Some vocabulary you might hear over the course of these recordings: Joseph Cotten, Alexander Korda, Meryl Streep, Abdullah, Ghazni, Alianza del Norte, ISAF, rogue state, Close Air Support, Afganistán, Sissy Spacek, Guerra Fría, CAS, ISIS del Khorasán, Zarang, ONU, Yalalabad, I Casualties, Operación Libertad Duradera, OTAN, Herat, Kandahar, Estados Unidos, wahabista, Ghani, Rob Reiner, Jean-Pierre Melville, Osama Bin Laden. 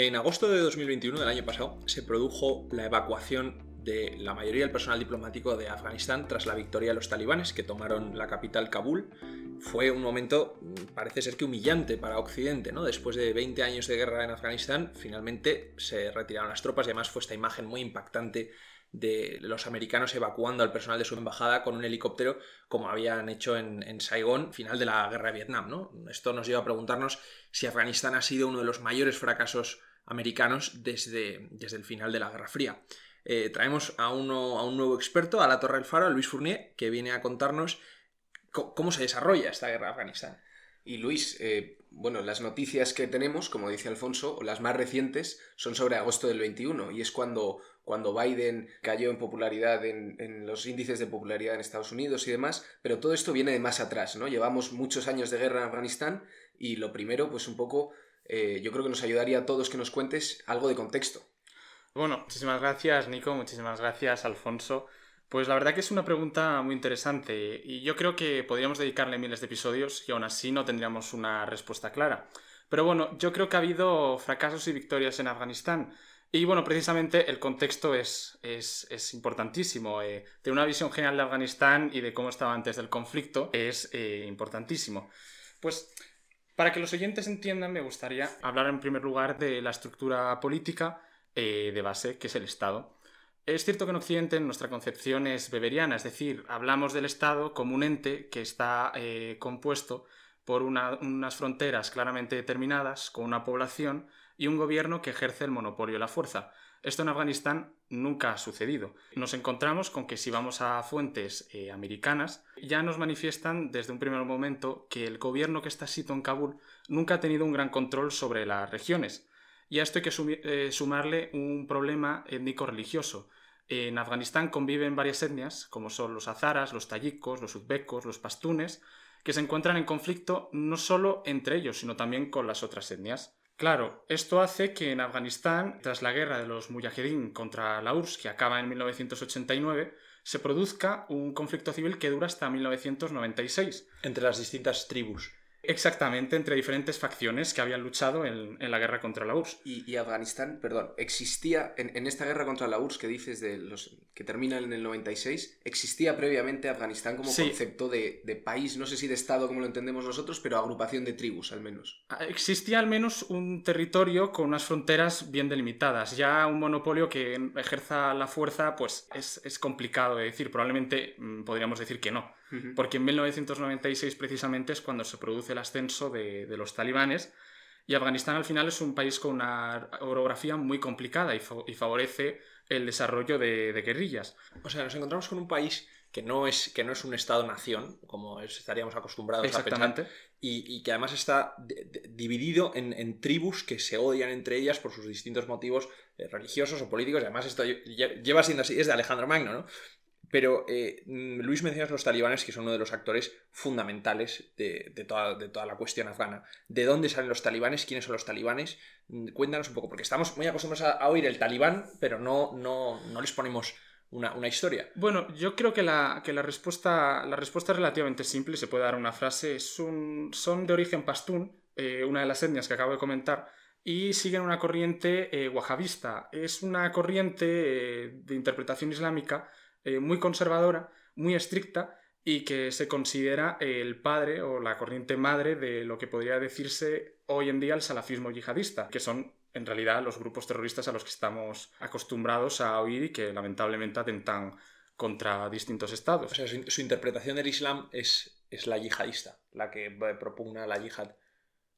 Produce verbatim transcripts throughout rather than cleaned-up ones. En agosto de dos mil veintiuno, del año pasado, se produjo la evacuación de la mayoría del personal diplomático de Afganistán tras la victoria de los talibanes, que tomaron la capital Kabul. Fue un momento, parece ser que humillante para Occidente, ¿no? Después de veinte años de guerra en Afganistán, finalmente se retiraron las tropas y además fue esta imagen muy impactante de los americanos evacuando al personal de su embajada con un helicóptero, como habían hecho en, en Saigón, final de la guerra de Vietnam, ¿no? Esto nos lleva a preguntarnos si Afganistán ha sido uno de los mayores fracasos americanos desde, desde el final de la Guerra Fría. Eh, traemos a, uno, a un nuevo experto, a la Torre del Faro, a Luis Fournier, que viene a contarnos cómo se desarrolla esta guerra de Afganistán. Y Luis, eh, bueno, las noticias que tenemos, como dice Alfonso, las más recientes son sobre agosto del veintiuno, y es cuando, cuando Biden cayó en popularidad en, en los índices de popularidad en Estados Unidos y demás, pero todo esto viene de más atrás, ¿no? Llevamos muchos años de guerra en Afganistán y lo primero, pues un poco, eh, yo creo que nos ayudaría a todos que nos cuentes algo de contexto. Bueno, muchísimas gracias, Nico, muchísimas gracias, Alfonso. Pues la verdad que es una pregunta muy interesante y yo creo que podríamos dedicarle miles de episodios y aún así no tendríamos una respuesta clara. Pero bueno, yo creo que ha habido fracasos y victorias en Afganistán y bueno, precisamente el contexto es, es, es importantísimo. Eh, tener una visión general de Afganistán y de cómo estaba antes del conflicto es eh, importantísimo. Pues para que los oyentes entiendan, me gustaría hablar en primer lugar de la estructura política eh, de base, que es el Estado. Es cierto que en Occidente nuestra concepción es weberiana, es decir, hablamos del Estado como un ente que está eh, compuesto por una, unas fronteras claramente determinadas, con una población y un gobierno que ejerce el monopolio de la fuerza. Esto en Afganistán nunca ha sucedido. Nos encontramos con que si vamos a fuentes eh, americanas, ya nos manifiestan desde un primer momento que el gobierno que está situado en Kabul nunca ha tenido un gran control sobre las regiones. Y a esto hay que sum- eh, sumarle un problema étnico-religioso. En Afganistán conviven varias etnias, como son los azaras, los tayikos, los uzbecos, los pastunes, que se encuentran en conflicto no solo entre ellos, sino también con las otras etnias. Claro, esto hace que en Afganistán, tras la guerra de los mujahedín contra la U R S S, que acaba en mil novecientos ochenta y nueve, se produzca un conflicto civil que dura hasta mil novecientos noventa y seis. Entre las distintas tribus. Exactamente, entre diferentes facciones que habían luchado en, en la guerra contra la U R S S. Y, y Afganistán, perdón, existía en, en esta guerra contra la U R S S que dices de los que termina en el noventa y seis, ¿existía previamente Afganistán como sí. concepto de, de país, no sé si de Estado como lo entendemos nosotros, pero agrupación de tribus al menos? Existía al menos un territorio con unas fronteras bien delimitadas. Ya un monopolio que ejerza la fuerza, pues es, es complicado de decir, probablemente mmm, podríamos decir que no. Porque en mil novecientos noventa y seis precisamente es cuando se produce el ascenso de, de los talibanes y Afganistán al final es un país con una orografía muy complicada y, fa- y favorece el desarrollo de, de guerrillas. O sea, nos encontramos con un país que no es, que no es un Estado-nación, como estaríamos acostumbrados a pensar. Exactamente. Y, y que además está de, de, dividido en, en tribus que se odian entre ellas por sus distintos motivos eh, religiosos o políticos. Y además esto lleva siendo así desde Alejandro Magno, ¿no? Pero, eh, Luis, mencionas los talibanes, que son uno de los actores fundamentales de, de, toda, de toda la cuestión afgana. ¿De dónde salen los talibanes? ¿Quiénes son los talibanes? Cuéntanos un poco, porque estamos muy acostumbrados a, a oír el talibán, pero no, no, no les ponemos una, una historia. Bueno, yo creo que, la, que la, respuesta, la respuesta es relativamente simple, se puede dar una frase. Es un, son de origen pastún, eh, una de las etnias que acabo de comentar, y siguen una corriente eh, wahabista. Es una corriente eh, de interpretación islámica muy conservadora, muy estricta y que se considera el padre o la corriente madre de lo que podría decirse hoy en día el salafismo yihadista, que son en realidad los grupos terroristas a los que estamos acostumbrados a oír y que lamentablemente atentan contra distintos estados. O sea, su, su interpretación del Islam es, es la yihadista, la que propugna la yihad,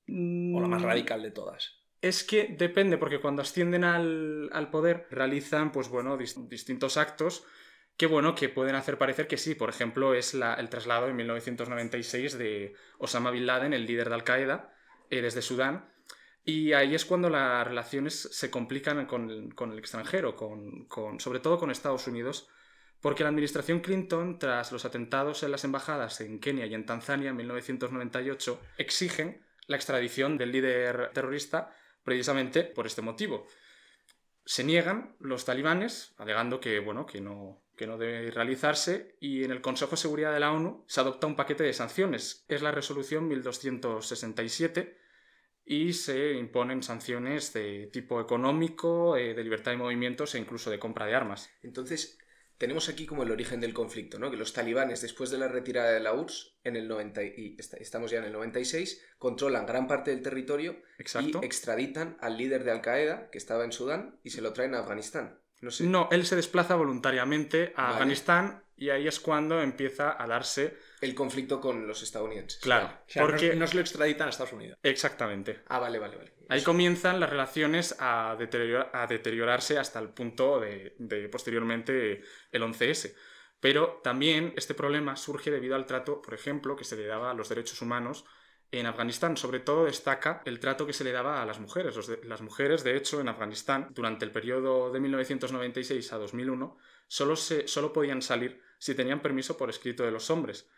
mm... o la más radical de todas. Es que depende, porque cuando ascienden al, al poder realizan pues bueno, dis, distintos actos que bueno, que pueden hacer parecer que sí. Por ejemplo, es la, el traslado en mil novecientos noventa y seis de Osama Bin Laden, el líder de Al-Qaeda, eh, desde Sudán. Y ahí es cuando las relaciones se complican con el, con el extranjero, con, con, sobre todo con Estados Unidos, porque la administración Clinton, tras los atentados en las embajadas en Kenia y en Tanzania en mil novecientos noventa y ocho, exigen la extradición del líder terrorista precisamente por este motivo. Se niegan los talibanes, alegando que, bueno, que no... que no debe realizarse, y en el Consejo de Seguridad de la ONU se adopta un paquete de sanciones. Es la resolución mil doscientos sesenta y siete y se imponen sanciones de tipo económico, eh, de libertad de movimientos e incluso de compra de armas. Entonces, tenemos aquí como el origen del conflicto, ¿no? Que los talibanes, después de la retirada de la U R S S, en el noventa y estamos ya en el noventa y seis, controlan gran parte del territorio. Exacto. Y extraditan al líder de Al-Qaeda, que estaba en Sudán, y se lo traen a Afganistán. No sé. No, él se desplaza voluntariamente a vale. Afganistán, y ahí es cuando empieza a darse el conflicto con los estadounidenses. Claro, claro. O sea, porque no se lo extraditan a Estados Unidos. Exactamente. Ah, vale, vale, vale. Ahí comienzan las relaciones a, deterior... a deteriorarse hasta el punto de, de posteriormente el once ese. Pero también este problema surge debido al trato, por ejemplo, que se le daba a los derechos humanos en Afganistán. Sobre todo destaca el trato que se le daba a las mujeres. Las mujeres, de hecho, en Afganistán, durante el periodo de mil novecientos noventa y seis a dos mil uno, solo, se, solo podían salir si tenían permiso por escrito de los hombres.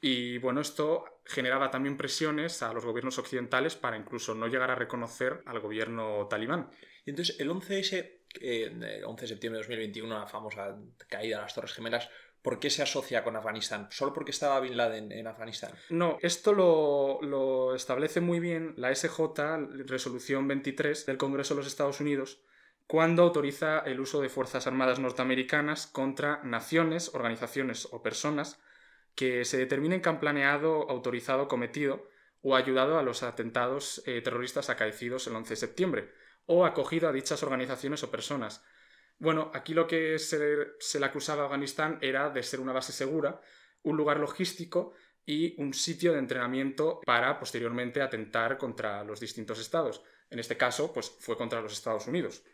Y bueno, esto generaba también presiones a los gobiernos occidentales para incluso no llegar a reconocer al gobierno talibán. Y entonces el once ese, el once de septiembre de dos mil veintiuno, la famosa caída de las Torres Gemelas, ¿por qué se asocia con Afganistán? ¿Solo porque estaba Bin Laden en Afganistán? No, esto lo, lo establece muy bien la ese jota, resolución veintitrés del Congreso de los Estados Unidos, cuando autoriza el uso de fuerzas armadas norteamericanas contra naciones, organizaciones o personas que se determinen que han planeado, autorizado, cometido o ayudado a los atentados eh, terroristas acaecidos el once de septiembre, o acogido a dichas organizaciones o personas. Bueno, aquí lo que se, se le acusaba a Afganistán era de ser una base segura, un lugar logístico y un sitio de entrenamiento para posteriormente atentar contra los distintos estados. En este caso, pues fue contra los Estados Unidos.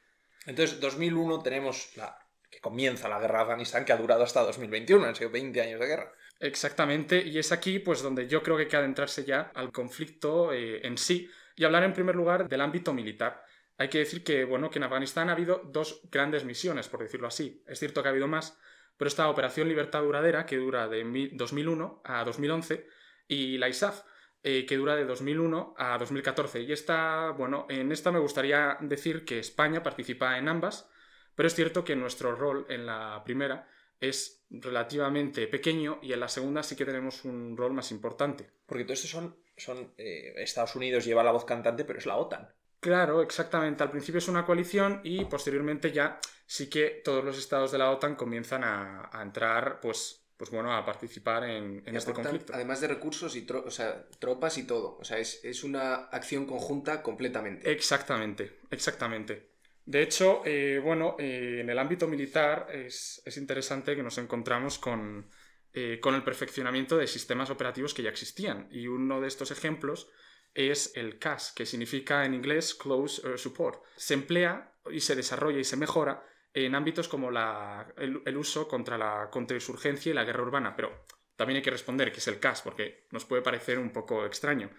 Entonces, dos mil uno tenemos la que comienza la guerra de Afganistán, que ha durado hasta dos mil veintiuno, han sido veinte años de guerra. Exactamente, y es aquí pues donde yo creo que hay que adentrarse ya al conflicto eh, en sí y hablar en primer lugar del ámbito militar. Hay que decir que, bueno, que en Afganistán ha habido dos grandes misiones, por decirlo así. Es cierto que ha habido más, pero está Operación Libertad Duradera, que dura de dos mil uno a dos mil once, y la ISAF, eh, que dura de dos mil uno a dos mil catorce. Y esta, bueno, en esta me gustaría decir que España participa en ambas, pero es cierto que nuestro rol en la primera es relativamente pequeño y en la segunda sí que tenemos un rol más importante. Porque todo esto son... son eh, Estados Unidos lleva la voz cantante, pero es la OTAN. Claro, exactamente. Al principio es una coalición y posteriormente ya sí que todos los estados de la OTAN comienzan a, a entrar, pues, pues bueno, a participar en, en este aportan, conflicto. Además de recursos y tro- o sea, tropas y todo. O sea, es, es una acción conjunta completamente. Exactamente, exactamente. De hecho, eh, bueno, eh, en el ámbito militar es, es interesante que nos encontramos con, eh, con el perfeccionamiento de sistemas operativos que ya existían. Y uno de estos ejemplos es el C A S, que significa en inglés Close Air Support. Se emplea y se desarrolla y se mejora en ámbitos como la, el, el uso contra la contrainsurgencia y la guerra urbana. Pero también hay que responder que es el C A S, porque nos puede parecer un poco extraño.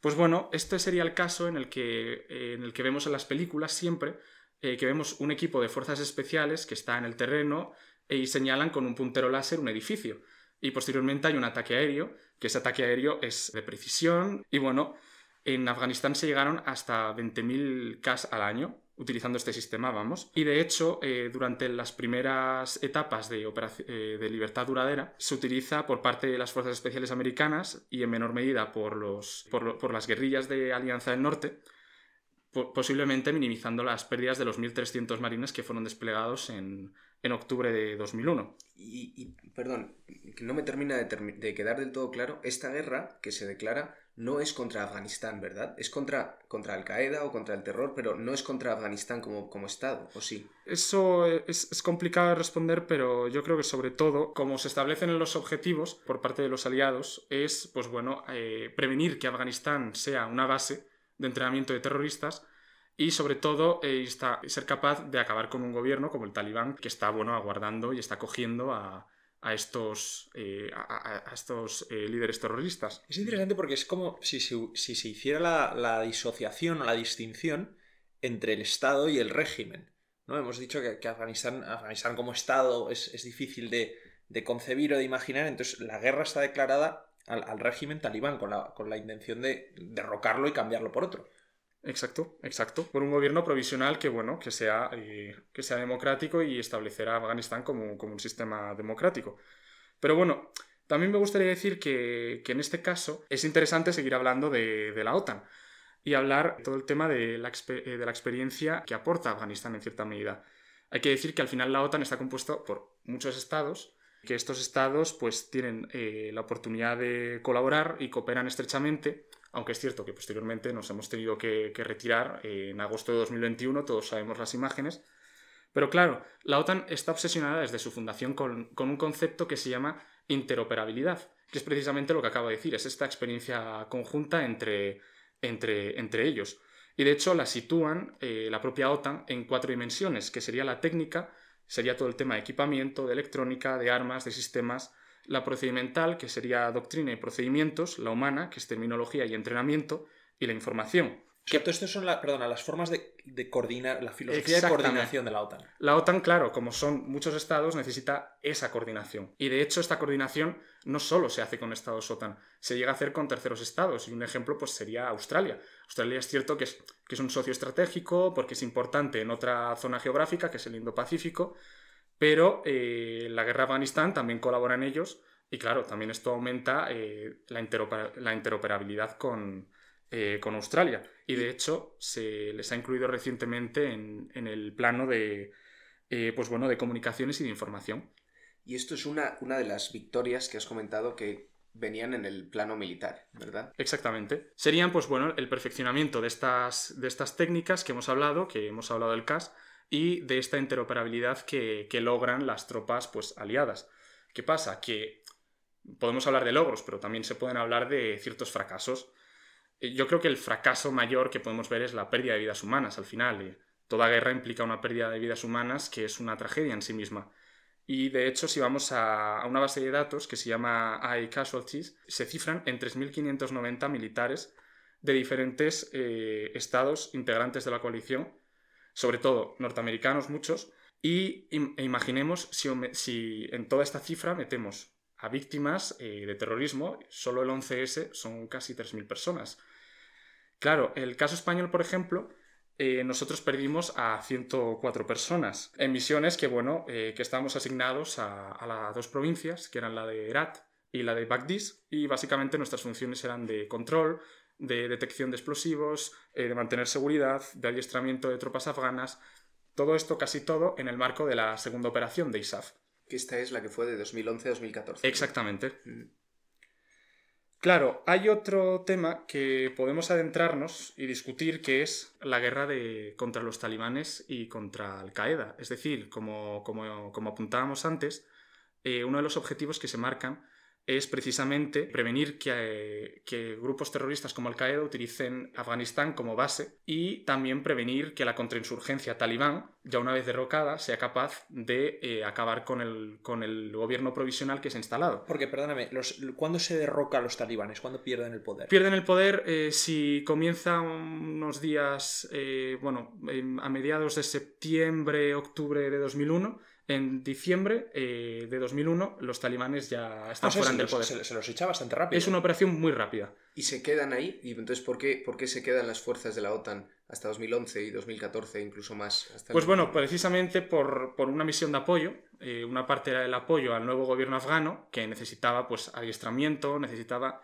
Pues bueno, este sería el caso en el que, eh, en el que vemos en las películas siempre eh, que vemos un equipo de fuerzas especiales que está en el terreno y señalan con un puntero láser un edificio. Y posteriormente hay un ataque aéreo, que ese ataque aéreo es de precisión. Y bueno, en Afganistán se llegaron hasta veinte mil C A S al año utilizando este sistema, vamos. Y de hecho, eh, durante las primeras etapas de, operac- eh, de Libertad Duradera, se utiliza por parte de las fuerzas especiales americanas y en menor medida por, los, por, lo, por las guerrillas de Alianza del Norte, po- posiblemente minimizando las pérdidas de los mil trescientos marines que fueron desplegados en, en octubre de dos mil uno. Y, y perdón, que no me termina de, termi- de quedar del todo claro, esta guerra que se declara no es contra Afganistán, ¿verdad? Es contra, contra Al-Qaeda o contra el terror, pero no es contra Afganistán como, como Estado, ¿o sí? Eso es, es complicado de responder, pero yo creo que sobre todo, como se establecen los objetivos por parte de los aliados, es pues bueno, eh, prevenir que Afganistán sea una base de entrenamiento de terroristas y sobre todo eh, está, ser capaz de acabar con un gobierno como el Talibán, que está bueno, aguardando y está cogiendo a... a estos, eh, a, a estos eh, líderes terroristas. Es interesante porque es como si se, si se hiciera la, la disociación o la distinción entre el Estado y el régimen, ¿no? Hemos dicho que, que Afganistán, Afganistán como Estado es, es difícil de, de concebir o de imaginar, entonces la guerra está declarada al, al régimen talibán con la, con la intención de derrocarlo y cambiarlo por otro. Exacto, exacto. Por un gobierno provisional que, bueno, que sea, eh, que sea democrático y establecerá a Afganistán como, como un sistema democrático. Pero bueno, también me gustaría decir que, que en este caso es interesante seguir hablando de, de la OTAN. y hablar todo el tema de la, exper- de la experiencia que aporta Afganistán en cierta medida. Hay que decir que al final la OTAN está compuesta por muchos estados, que estos estados pues tienen eh, la oportunidad de colaborar y cooperan estrechamente, aunque es cierto que posteriormente nos hemos tenido que, que retirar eh, en agosto de dos mil veintiuno, todos sabemos las imágenes. Pero claro, la OTAN está obsesionada desde su fundación con, con un concepto que se llama interoperabilidad, que es precisamente lo que acabo de decir, es esta experiencia conjunta entre, entre, entre ellos. Y de hecho la sitúan, eh, la propia OTAN, en cuatro dimensiones, que sería la técnica, sería todo el tema de equipamiento, de electrónica, de armas, de sistemas; la procedimental, que sería doctrina y procedimientos; la humana, que es terminología y entrenamiento; y la información. Que todo esto son la, perdona, las formas de, de coordinar, la filosofía de coordinación de la OTAN. La OTAN, claro, como son muchos estados, necesita esa coordinación. Y de hecho esta coordinación no solo se hace con estados OTAN, se llega a hacer con terceros estados. Y un ejemplo pues sería Australia. Australia es cierto que es, que es un socio estratégico porque es importante en otra zona geográfica, que es el Indo-Pacífico, pero eh, la guerra de Afganistán también colabora en ellos. Y claro, también esto aumenta eh, la, interoper- la interoperabilidad con... Eh, con Australia, y de hecho se les ha incluido recientemente en, en el plano de, eh, pues bueno, de comunicaciones y de información. Y esto es una, una de las victorias que has comentado que venían en el plano militar, ¿verdad? Exactamente. Serían pues bueno, el perfeccionamiento de estas, de estas técnicas que hemos hablado, que hemos hablado del C A S, y de esta interoperabilidad que, que logran las tropas pues, aliadas. ¿Qué pasa? Que podemos hablar de logros, pero también se pueden hablar de ciertos fracasos. Yo creo que el fracaso mayor que podemos ver es la pérdida de vidas humanas. Al final, toda guerra implica una pérdida de vidas humanas que es una tragedia en sí misma. Y de hecho, si vamos a una base de datos que se llama I Casualties, se cifran en tres mil quinientos noventa militares de diferentes eh, estados integrantes de la coalición, sobre todo norteamericanos muchos, y im- e imaginemos si, si en toda esta cifra metemos a víctimas eh, de terrorismo, solo el once ese son casi tres mil personas. Claro, el caso español, por ejemplo, eh, nosotros perdimos a ciento cuatro personas en misiones que, bueno, eh, que estábamos asignados a, a las dos provincias, que eran la de Herat y la de Bagdís, y básicamente nuestras funciones eran de control, de detección de explosivos, eh, de mantener seguridad, de adiestramiento de tropas afganas, todo esto, casi todo, en el marco de la segunda operación de ISAF. Que esta es la que fue de dos mil once a dos mil catorce. Exactamente. Mm. Claro, hay otro tema que podemos adentrarnos y discutir, que es la guerra de, contra los talibanes y contra Al-Qaeda. Es decir, como, como, como apuntábamos antes, eh, uno de los objetivos que se marcan es precisamente prevenir que, eh, que grupos terroristas como Al-Qaeda utilicen Afganistán como base, y también prevenir que la contrainsurgencia talibán, ya una vez derrocada, sea capaz de eh, acabar con el, con el gobierno provisional que se ha instalado. Porque, perdóname, los, ¿cuándo se derroca a los talibanes? ¿Cuándo pierden el poder? Pierden el poder eh, si comienza unos días, eh, bueno, a mediados de septiembre, octubre de dos mil uno... En diciembre eh, de dos mil uno los talibanes ya están ah, fuera del poder. Se, se los echa bastante rápido. Es una operación muy rápida. ¿Y se quedan ahí? ¿Y entonces por qué, por qué se quedan las fuerzas de la OTAN hasta dos mil once y dos mil catorce, incluso más? Hasta pues el... bueno, precisamente por, por una misión de apoyo. Eh, una parte era el apoyo al nuevo gobierno afgano, que necesitaba pues, adiestramiento, necesitaba...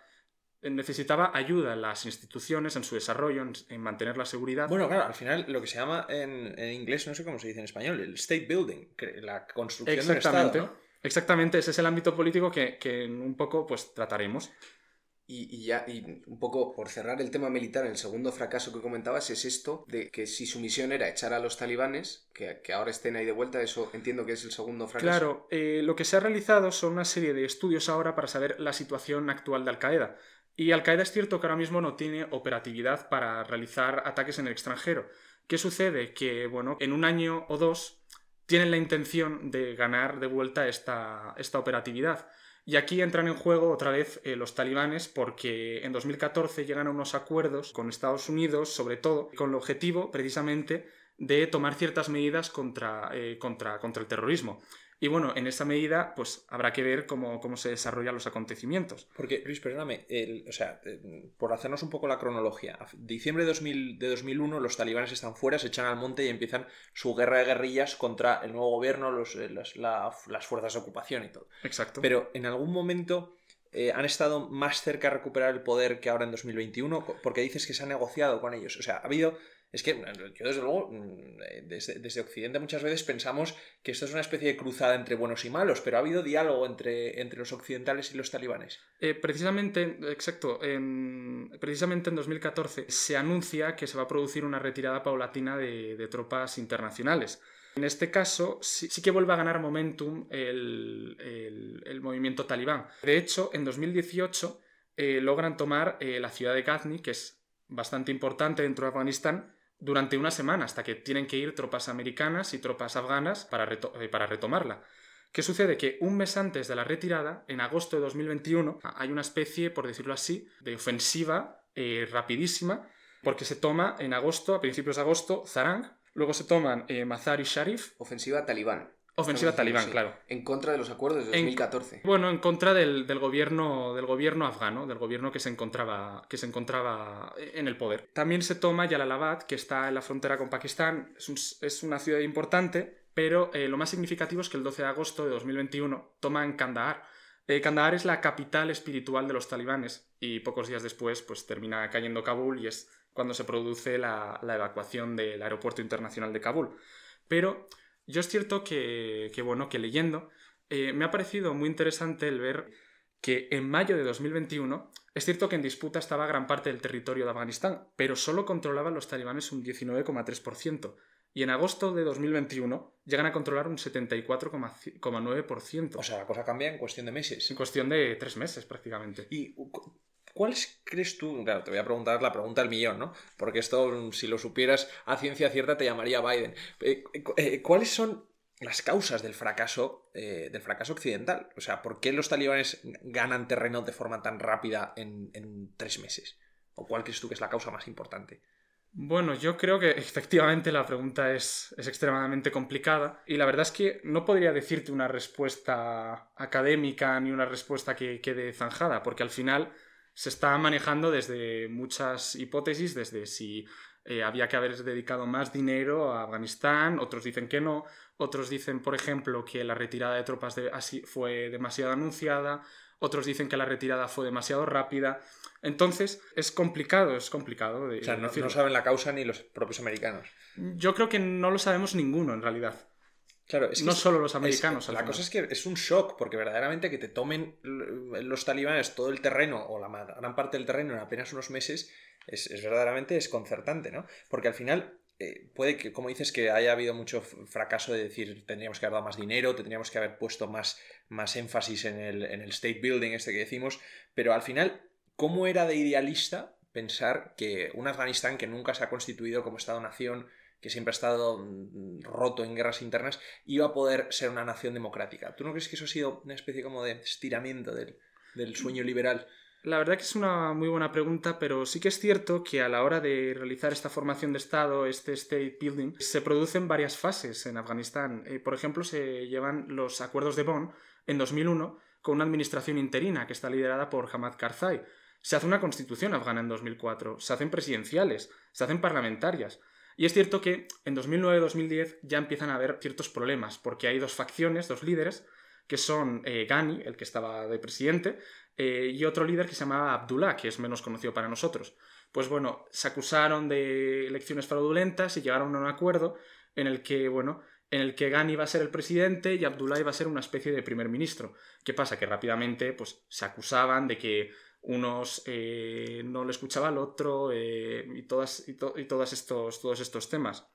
necesitaba ayuda en las instituciones, en su desarrollo, en, en mantener la seguridad. Bueno, claro, al final lo que se llama en, en inglés, no sé cómo se dice en español, el state building, la construcción del Estado, ¿no? Exactamente, ese es el ámbito político que, que un poco pues, trataremos. Y, y ya, y un poco por cerrar el tema militar, el segundo fracaso que comentabas es esto de que si su misión era echar a los talibanes, que, que ahora estén ahí de vuelta, eso entiendo que es el segundo fracaso. Claro, eh, lo que se ha realizado son una serie de estudios ahora para saber la situación actual de Al-Qaeda. Y Al-Qaeda es cierto que ahora mismo no tiene operatividad para realizar ataques en el extranjero. ¿Qué sucede? Que, bueno, en un año o dos tienen la intención de ganar de vuelta esta, esta operatividad. Y aquí entran en juego otra vez eh, los talibanes, porque en dos mil catorce llegan a unos acuerdos con Estados Unidos, sobre todo, con el objetivo precisamente de tomar ciertas medidas contra, eh, contra, contra el terrorismo. Y bueno, en esa medida, pues habrá que ver cómo, cómo se desarrollan los acontecimientos. Porque, Luis, perdóname, el, o sea, el, por hacernos un poco la cronología, diciembre de, dos mil, de dos mil uno los talibanes están fuera, se echan al monte y empiezan su guerra de guerrillas contra el nuevo gobierno, los, los, la, las fuerzas de ocupación y todo. Exacto. Pero en algún momento eh, han estado más cerca de recuperar el poder que ahora en dos mil veintiuno? Porque dices que se ha negociado con ellos. O sea, ha habido... Es que yo, desde luego, desde, desde Occidente muchas veces pensamos que esto es una especie de cruzada entre buenos y malos, pero ha habido diálogo entre, entre los occidentales y los talibanes. Eh, precisamente, exacto, en, precisamente en dos mil catorce se anuncia que se va a producir una retirada paulatina de, de tropas internacionales. En este caso, sí, sí que vuelve a ganar momentum el, el, el movimiento talibán. De hecho, en dos mil dieciocho eh, logran tomar eh, la ciudad de Ghazni, que es bastante importante dentro de Afganistán, durante una semana, hasta que tienen que ir tropas americanas y tropas afganas para, reto- para retomarla. ¿Qué sucede? Que un mes antes de la retirada, en agosto de dos mil veintiuno, hay una especie, por decirlo así, de ofensiva eh, rapidísima, porque se toma en agosto, a principios de agosto, Zarang, luego se toman eh, Mazar y Sharif. Ofensiva talibán. Ofensiva talibán, sí, claro. En contra de los acuerdos de dos mil catorce. En, bueno, en contra del, del, gobierno, del gobierno afgano, del gobierno que se, encontraba, que se encontraba en el poder. También se toma Yalalabad, que está en la frontera con Pakistán. Es, un, es una ciudad importante, pero eh, lo más significativo es que el doce de agosto de dos mil veintiuno toman Kandahar. Eh, Kandahar es la capital espiritual de los talibanes y pocos días después pues, termina cayendo Kabul y es cuando se produce la, la evacuación del aeropuerto internacional de Kabul. Pero... Yo es cierto que, que bueno, que leyendo, eh, me ha parecido muy interesante el ver que en mayo de dos mil veintiuno, es cierto que en disputa estaba gran parte del territorio de Afganistán, pero solo controlaban los talibanes un diecinueve coma tres por ciento, y en agosto de dos mil veintiuno llegan a controlar un setenta y cuatro coma nueve por ciento. O sea, la cosa cambia en cuestión de meses. En cuestión de tres meses, prácticamente. Y... ¿Cuáles crees tú? Claro, te voy a preguntar la pregunta del millón, ¿no? Porque esto, si lo supieras a ciencia cierta, te llamaría Biden. Eh, eh, ¿Cuáles son las causas del fracaso, eh, del fracaso occidental? O sea, ¿por qué los talibanes ganan terreno de forma tan rápida en, en tres meses? ¿O cuál crees tú que es la causa más importante? Bueno, yo creo que efectivamente la pregunta es, es extremadamente complicada y la verdad es que no podría decirte una respuesta académica ni una respuesta que quede zanjada, porque al final... Se está manejando desde muchas hipótesis, desde si eh, había que haber dedicado más dinero a Afganistán, otros dicen que no, otros dicen, por ejemplo, que la retirada de tropas de, así, fue demasiado anunciada, otros dicen que la retirada fue demasiado rápida. Entonces, es complicado, es complicado. De, o sea, no, no saben la causa ni los propios americanos. Yo creo que no lo sabemos ninguno, en realidad. Claro, es que no solo los americanos. Es, la cosa es que es un shock, porque verdaderamente que te tomen los talibanes todo el terreno, o la gran parte del terreno en apenas unos meses, es, es verdaderamente desconcertante, ¿no? Porque al final eh, puede que, como dices, que haya habido mucho fracaso de decir tendríamos que haber dado más dinero, tendríamos que haber puesto más, más énfasis en el, en el state building este que decimos, pero al final, ¿cómo era de idealista pensar que un Afganistán que nunca se ha constituido como Estado-nación, que siempre ha estado roto en guerras internas, iba a poder ser una nación democrática? ¿Tú no crees que eso ha sido una especie como de estiramiento del, del sueño liberal? La verdad que es una muy buena pregunta, pero sí que es cierto que a la hora de realizar esta formación de Estado, este state building, se producen varias fases en Afganistán. Eh, por ejemplo, se llevan los acuerdos de Bonn en dos mil uno con una administración interina que está liderada por Hamad Karzai. Se hace una constitución afgana en dos mil cuatro, se hacen presidenciales, se hacen parlamentarias. Y es cierto que en dos mil nueve a dos mil diez ya empiezan a haber ciertos problemas, porque hay dos facciones, dos líderes, que son eh, Ghani, el que estaba de presidente, eh, y otro líder que se llamaba Abdullah, que es menos conocido para nosotros. Pues bueno, se acusaron de elecciones fraudulentas y llegaron a un acuerdo en el que, bueno, en el que Ghani iba a ser el presidente y Abdullah iba a ser una especie de primer ministro. ¿Qué pasa? Que rápidamente pues, se acusaban de que unos eh, no le escuchaba al otro eh, y, todas, y, to- y todas estos, todos estos temas.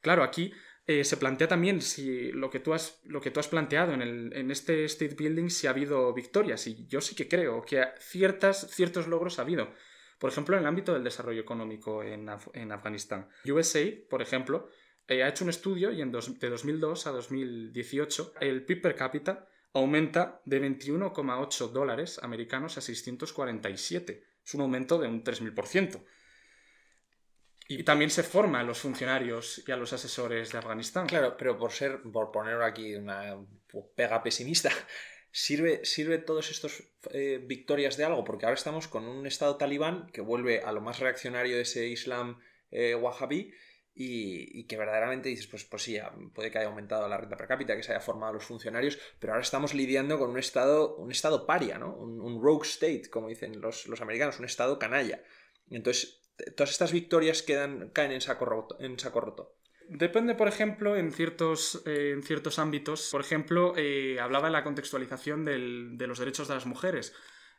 Claro, aquí eh, se plantea también si lo que tú has, lo que tú has planteado en, el, en este state building, si ha habido victorias, y yo sí que creo que ciertas, ciertos logros ha habido. Por ejemplo, en el ámbito del desarrollo económico en, Af- en Afganistán. U S A I D, por ejemplo, eh, ha hecho un estudio y en dos, de dos mil dos a dos mil dieciocho el P I B per cápita aumenta de veintiuno coma ocho dólares americanos a seiscientos cuarenta y siete. Es un aumento de un tres mil por ciento. Y también se forma a los funcionarios y a los asesores de Afganistán. Claro, pero por ser, por poner aquí una pega pesimista, ¿sirve, sirve todas estas eh, victorias de algo? Porque ahora estamos con un Estado talibán que vuelve a lo más reaccionario de ese Islam eh, wahhabí, y, y que verdaderamente dices, pues, pues sí, puede que haya aumentado la renta per cápita, que se haya formado los funcionarios, pero ahora estamos lidiando con un estado, un estado paria, ¿no? Un, un rogue state, como dicen los, los americanos, un estado canalla. Entonces, todas estas victorias quedan, caen en saco roto, en saco roto. Depende, por ejemplo, en ciertos, eh, en ciertos ámbitos. Por ejemplo, eh, hablaba de la contextualización del, de los derechos de las mujeres.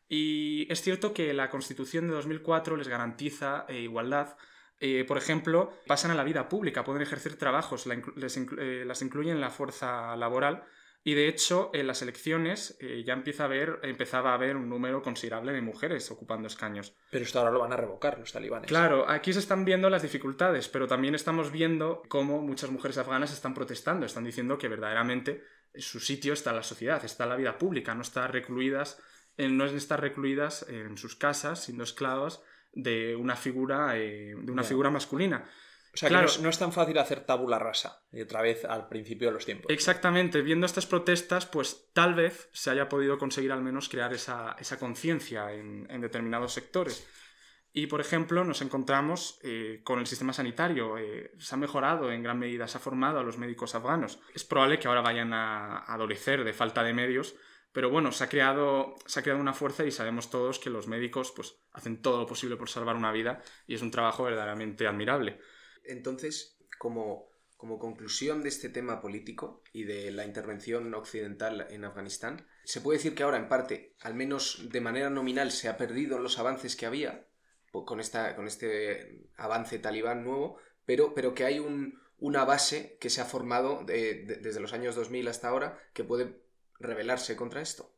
Y es cierto que la Constitución de dos mil cuatro les garantiza eh, igualdad. Eh, por ejemplo, pasan a la vida pública, pueden ejercer trabajos, la inclu- les inclu- eh, las incluyen en la fuerza laboral. Y de hecho, en las elecciones eh, ya empieza a haber, empezaba a haber un número considerable de mujeres ocupando escaños. Pero esto ahora lo van a revocar los talibanes. Claro, aquí se están viendo las dificultades, pero también estamos viendo cómo muchas mujeres afganas están protestando, están diciendo que verdaderamente su sitio está en la sociedad, está en la vida pública, no están recluidas, no están recluidas en sus casas siendo esclavas de una figura, eh, de una figura masculina. O sea, claro, que no es, no es tan fácil hacer tabula rasa, y otra vez al principio de los tiempos. Exactamente. Viendo estas protestas, pues tal vez se haya podido conseguir al menos crear esa, esa conciencia en, en determinados sectores. Y, por ejemplo, nos encontramos eh, con el sistema sanitario. Eh, se ha mejorado en gran medida, se ha formado a los médicos afganos. Es probable que ahora vayan a adolecer de falta de medios, pero bueno, se ha creado, se ha creado una fuerza y sabemos todos que los médicos pues, hacen todo lo posible por salvar una vida y es un trabajo verdaderamente admirable. Entonces, como, como conclusión de este tema político y de la intervención occidental en Afganistán, se puede decir que ahora, en parte, al menos de manera nominal, se ha perdido los avances que había con, esta, con este avance talibán nuevo, pero, pero que hay un, una base que se ha formado de, de, desde los años dos mil hasta ahora que puede rebelarse contra esto.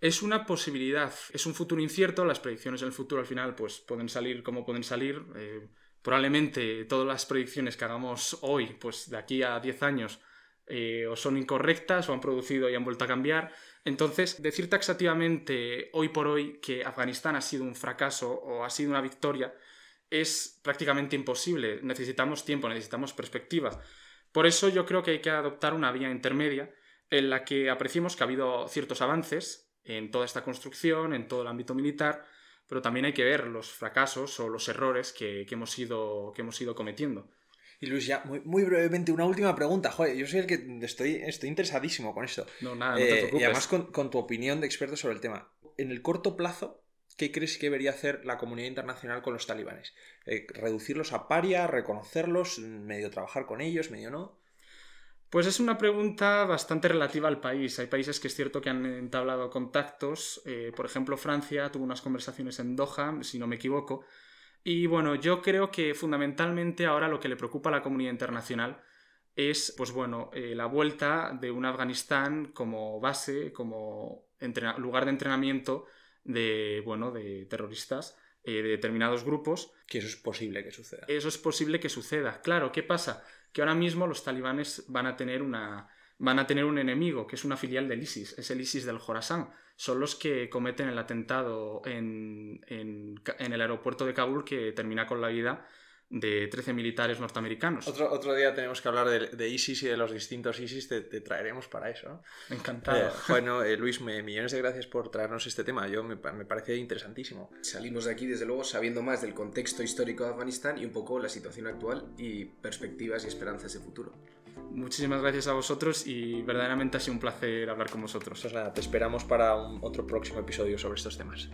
Es una posibilidad, es un futuro incierto, las predicciones del futuro al final pues pueden salir como pueden salir. Eh... Probablemente todas las predicciones que hagamos hoy, pues de aquí a diez años, eh, o son incorrectas o han producido y han vuelto a cambiar. Entonces, decir taxativamente hoy por hoy que Afganistán ha sido un fracaso o ha sido una victoria es prácticamente imposible. Necesitamos tiempo, necesitamos perspectivas. Por eso yo creo que hay que adoptar una vía intermedia en la que apreciemos que ha habido ciertos avances en toda esta construcción, en todo el ámbito militar, pero también hay que ver los fracasos o los errores que, que, hemos, ido, que hemos ido cometiendo. Y Luis, ya muy, muy brevemente, una última pregunta. Joder, yo soy el que estoy, estoy interesadísimo con esto. No, nada, no eh, te preocupes. Y además con, con tu opinión de experto sobre el tema. En el corto plazo, ¿qué crees que debería hacer la comunidad internacional con los talibanes? Eh, ¿Reducirlos a paria? ¿Reconocerlos? ¿Medio trabajar con ellos? ¿Medio no? Pues es una pregunta bastante relativa al país. Hay países que es cierto que han entablado contactos. Eh, por ejemplo, Francia tuvo unas conversaciones en Doha, si no me equivoco. Y bueno, yo creo que fundamentalmente ahora lo que le preocupa a la comunidad internacional es, pues bueno, eh, la vuelta de un Afganistán como base, como entrena- lugar de entrenamiento de, bueno, de terroristas, eh, de determinados grupos. Que eso es posible que suceda. Eso es posible que suceda. Claro, ¿qué pasa? Que ahora mismo los talibanes van a tener una van a tener un enemigo, que es una filial del ISIS, es el ISIS del Khorasán. Son los que cometen el atentado en, en, en el aeropuerto de Kabul que termina con la vida de trece militares norteamericanos. Otro, otro día tenemos que hablar de, de ISIS y de los distintos ISIS, te, te traeremos para eso, ¿no? Encantado. Eh, bueno, eh, Luis, me, millones de gracias por traernos este tema, yo me, me parece interesantísimo. Salimos de aquí, desde luego, sabiendo más del contexto histórico de Afganistán y un poco la situación actual y perspectivas y esperanzas de futuro. Muchísimas gracias a vosotros y verdaderamente ha sido un placer hablar con vosotros. Pues nada, te esperamos para un, otro próximo episodio sobre estos temas.